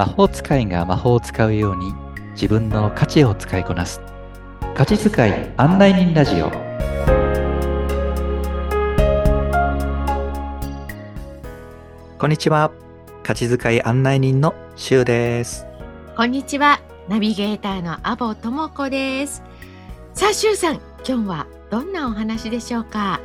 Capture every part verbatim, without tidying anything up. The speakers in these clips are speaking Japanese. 魔法使いが魔法を使うように自分の価値を使いこなす価値使い案内人ラジオ。こんにちは、価値使い案内人のシュウです。こんにちは、ナビゲーターのアボトモコです。さあシュウさん、今日はどんなお話でしょうか？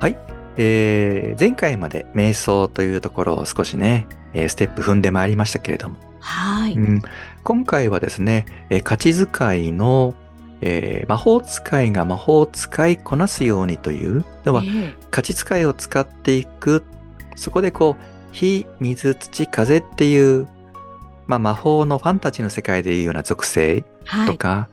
はい、えー、前回まで瞑想というところを少しね、えー、ステップ踏んでまいりましたけれども、はい、うん、今回はですね、えー、価値使いの、えー、魔法使いが魔法を使いこなすようにというのは、えー、価値使いを使っていく、そこでこう火、水、土、風っていう、まあ、魔法のファンタジーの世界でいうような属性とか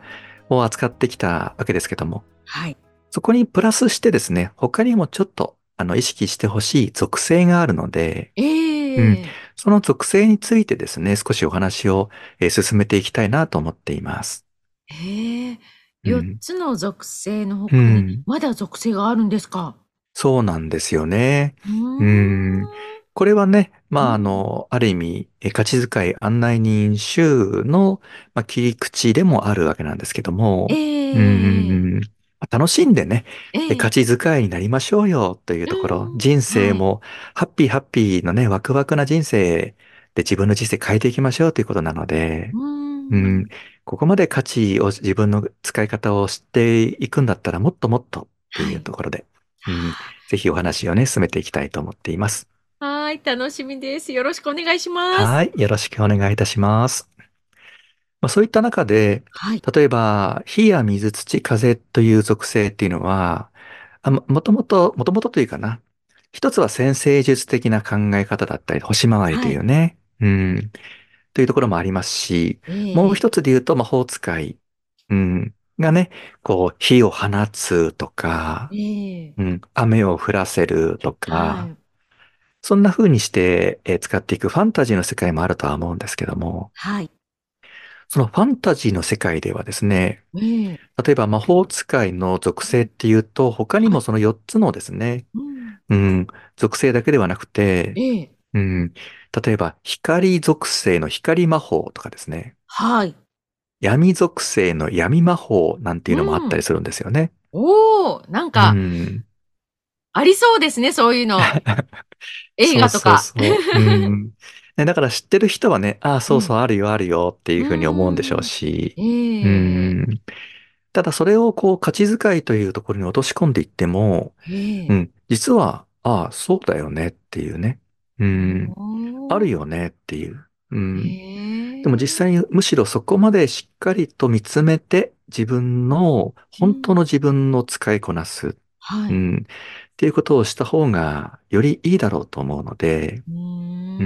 を扱ってきたわけですけども、はい、そこにプラスしてですね、他にもちょっとあの意識してほしい属性があるので、えーうん、その属性についてですね、少しお話を、えー、進めていきたいなと思っています。えー、よっつの属性の他に、うん、まだ属性があるんですか？そうなんですよね。うんうん、これはね、まあ、あの、ある意味、価値使い案内人集の、まあ、切り口でもあるわけなんですけども、えーうん、楽しんでね、えー、価値使いになりましょうよというところ、うん、人生もハッピーハッピーのね、ワクワクな人生で自分の人生変えていきましょうということなので、うんうん、ここまで価値を、自分の使い方を知っていくんだったらもっともっとというところで、はいうん、ぜひお話をね、進めていきたいと思っています。はい、楽しみです。よろしくお願いします。はい、よろしくお願いいたします。まあ、そういった中で、はい、例えば、火や水、土、風という属性っていうのは、あもともと、もともとというかな、一つは占星術的な考え方だったり、星回りというね、はい、うん、というところもありますし、えー、もう一つで言うと魔法使い、うんがね、こう、火を放つとか、えーうん、雨を降らせるとか、はい、そんな風にして、えー、使っていくファンタジーの世界もあるとは思うんですけども、はい、そのファンタジーの世界ではですね、えー、例えば魔法使いの属性っていうと、他にもそのよっつのですね、はいうん、属性だけではなくて、えーうん、例えば光属性の光魔法とかですね、はい闇属性の闇魔法なんていうのもあったりするんですよね。うん、おー、なんか、うん、ありそうですね、そういうの。映画とか。そうそうそう、うんね。だから知ってる人はね、ああ、そうそう、あるよ、あるよっていうふうに思うんでしょうし。うんうん、ただそれをこう、価値遣いというところに落とし込んでいっても、うん、実は、ああ、そうだよねっていうね。うん、あるよねっていう。うん、でも実際にむしろそこまでしっかりと見つめて自分の本当の自分の使いこなす、うんはいうん、っていうことをした方がよりいいだろうと思うので、うんう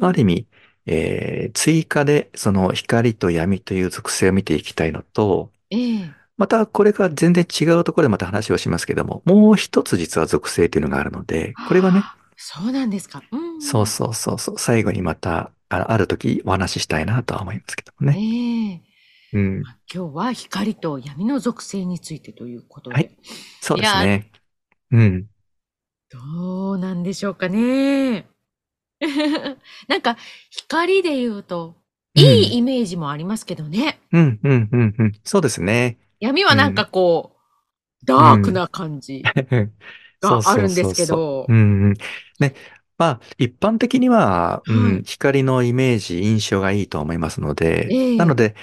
ん、ある意味、えー、追加でその光と闇という属性を見ていきたいのと、えー、またこれから全然違うところでまた話をしますけども、もう一つ実は属性というのがあるので、これはね、そうなんですか、うん、そうそうそうそう、最後にまたある時お話ししたいなとは思いますけどもね、えーうん、今日は光と闇の属性についてということで、はい、そうですね、うん、どうなんでしょうかね。なんか光で言うといいイメージもありますけどね、うん、うんうんうんうんそうですね。闇はなんかこう、うん、ダークな感じがあるんですけど、うんねまあ、一般的には、うんうん、光のイメージ、印象がいいと思いますので、えー、なので、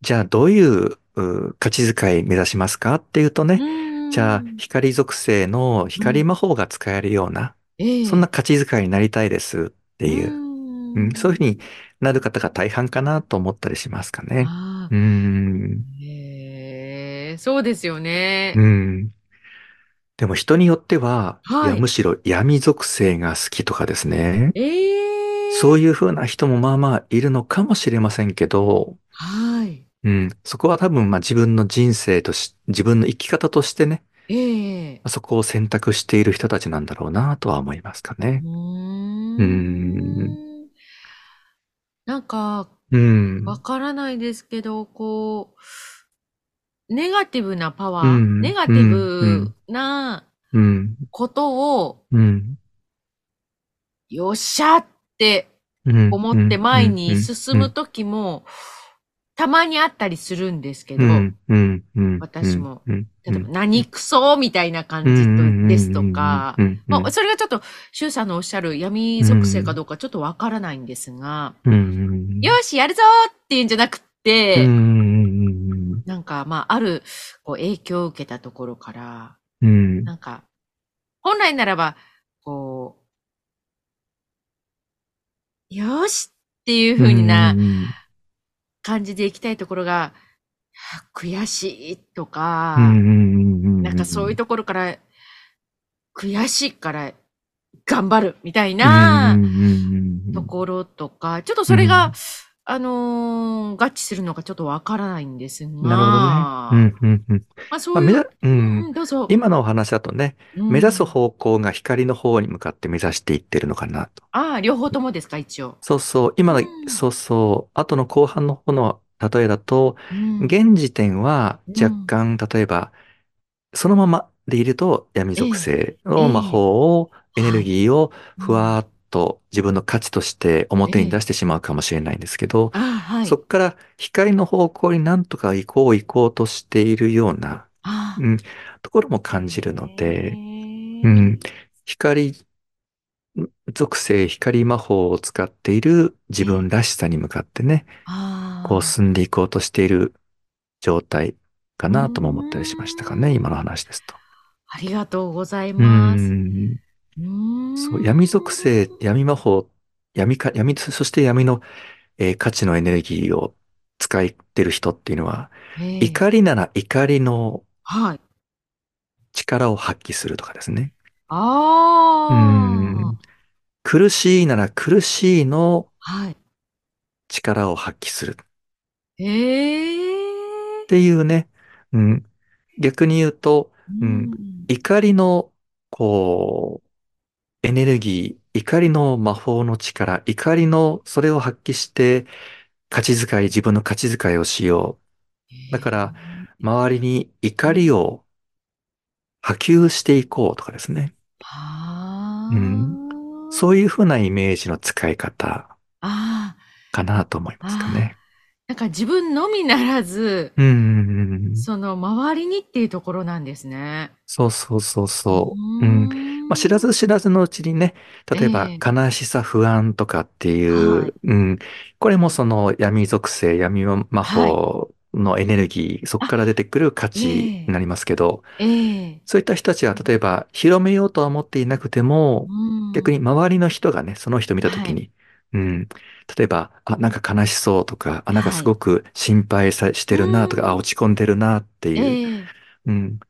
じゃあどういう、う価値使い目指しますかっていうとね、じゃあ光属性の光魔法が使えるような、うんえー、そんな価値使いになりたいですっていう、うんうん、そういうふうになる方が大半かなと思ったりしますかね。うんえー、そうですよね。うんでも人によっては、はい、いやむしろ闇属性が好きとかですね、えー、そういう風な人もまあまあいるのかもしれませんけど、はいうん、そこは多分まあ自分の人生とし自分の生き方としてね、えー、そこを選択している人たちなんだろうなとは思いますかね。うーんうーんなんかわからないですけど、こうネガティブなパワー、うん、ネガティブなことを、うんうん、よっしゃって思って前に進むときも、たまにあったりするんですけど、私も、例えば何クソみたいな感じですとか、まあ、それがちょっと、シュウさんのおっしゃる闇属性かどうかちょっとわからないんですが、よし、やるぞっていうんじゃなくて、なんか、まあ、あるこう影響を受けたところから、なんか、本来ならば、こう、よしっていう風な感じでいきたいところが、悔しいとか、なんかそういうところから、悔しいから頑張るみたいなところとか、ちょっとそれが、あのー、合致するのかちょっとわからないんですが。なるほどね。うんうんうん。まあそういう、うん、どうぞ。今のお話だとね、うん、目指す方向が光の方に向かって目指していってるのかなと。ああ、両方ともですか、一応。そうそう。今の、うん、そうそう。後の後半の方の例えだと、うん、現時点は若干、例えば、うん、そのままでいると闇属性の魔法を、えーえー、エネルギーをふわーっと、と自分の価値として表に出してしまうかもしれないんですけど、ええはい、そこから光の方向になんとか行こう行こうとしているような、うん、ところも感じるので、えーうん、光属性、光魔法を使っている自分らしさに向かってね、えー、こう進んでいこうとしている状態かなとも思ったりしましたかね、今の話ですと。ありがとうございます。うんそう闇属性、闇魔法、闇か、闇、そして闇の、えー、価値のエネルギーを使ってる人っていうのは、えー、怒りなら怒りの力を発揮するとかですね。ああ、うん。苦しいなら苦しいの力を発揮する。えー、っていうね、うん、逆に言うと、うん、怒りのこう、エネルギー、怒りの魔法の力、怒りのそれを発揮して、価値遣い、自分の価値遣いをしよう。だから、周りに怒りを波及していこうとかですね。うん、そういうふうなイメージの使い方かなと思いますかね。なんか自分のみならず、うんうんうん、その周りにっていうところなんですね。そうそうそうそう。うんまあ、知らず知らずのうちにね、例えば悲しさ、不安とかっていう、えーはいうん、これもその闇属性、闇魔法のエネルギー、はい、そこから出てくる価値になりますけど、えー、そういった人たちは例えば広めようとは思っていなくても、うん、逆に周りの人がね、その人を見たときに、はいうん、例えば、あ、なんか悲しそうとか、あ、なんかすごく心配さしてるなとか、はい、あ、落ち込んでるなっていう、えーうん、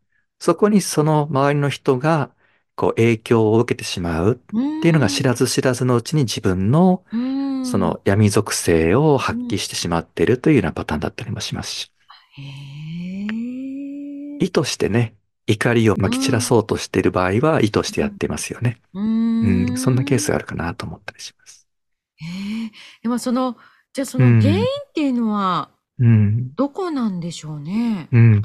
そこにその周りの人が、こう影響を受けてしまうっていうのが知らず知らずのうちに自分のその闇属性を発揮してしまっているというようなパターンだったりもしますし。意図してね、怒りをまき散らそうとしている場合は意図してやってますよね。うんうん、そんなケースがあるかなと思ったりします。へー。でもその、じゃあその原因っていうのはどこなんでしょうね。うん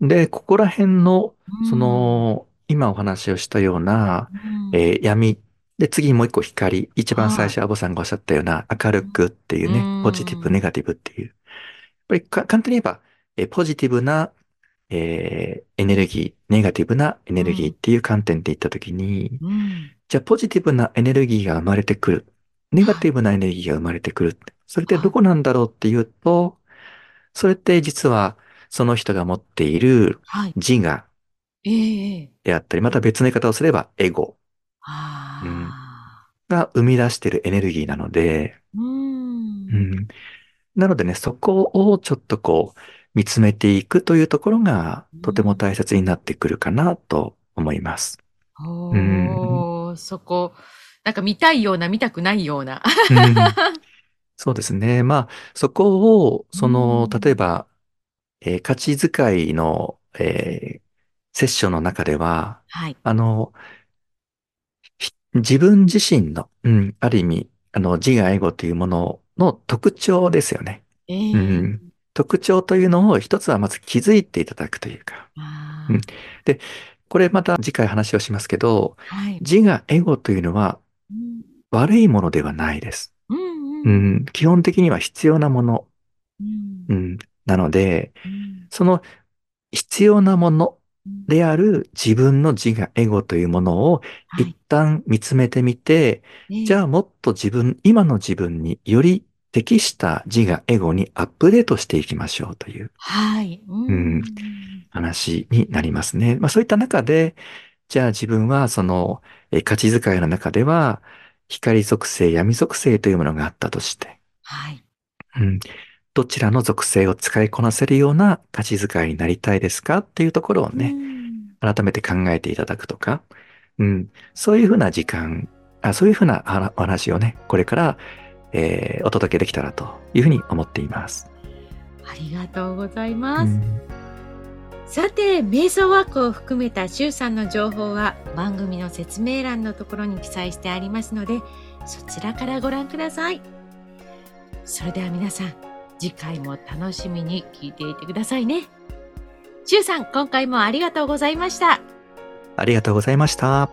うん、で、ここら辺のその、今お話をしたような、うんえー、闇。で、次にもう一個光。一番最初、アボさんがおっしゃったような、明るくっていうね、うん、ポジティブ、ネガティブっていう。やっぱりか簡単に言えば、えー、ポジティブな、えー、エネルギー、ネガティブなエネルギーっていう観点で言ったときに、うん、じゃあポジティブなエネルギーが生まれてくる。ネガティブなエネルギーが生まれてくる。それってどこなんだろうっていうと、それって実は、その人が持っている自我。はいであったり、また別の言い方をすれば、エゴ、うん、が生み出しているエネルギーなので、うんうん、なのでね、そこをちょっとこう、見つめていくというところが、とても大切になってくるかなと思います。うんうん、そこ、なんか見たいような、見たくないような。うん、そうですね。まあ、そこを、その、例えば、えー、価値遣いの、えーセッションの中では、はい、あの、自分自身の、うん、ある意味、あの、自我エゴというものの特徴ですよね。えーうん、特徴というのを一つはまず気づいていただくというか。うん、で、これまた次回話をしますけど、はい、自我エゴというのは悪いものではないです。うんうん、基本的には必要なもの、うんうん、なので、うん、その必要なものである自分の自我、エゴというものを一旦見つめてみて、はい、じゃあもっと自分、今の自分により適した自我、エゴにアップデートしていきましょうという、はいうんうん、話になりますね。まあ、そういった中で、じゃあ自分はその価値遣いの中では、光属性、闇属性というものがあったとして、はいうん、どちらの属性を使いこなせるような価値遣いになりたいですかっていうところをね、うん、改めて考えていただくとか、うん、そういうふうな時間、あ、そういうふうなお話をね、これから、えー、お届けできたらというふうに思っています。ありがとうございます。うんさて、瞑想ワークを含めた周さんの情報は番組の説明欄のところに記載してありますので、そちらからご覧ください。それでは皆さん、次回も楽しみに聞いていてくださいね。周さん、今回もありがとうございました。ありがとうございました。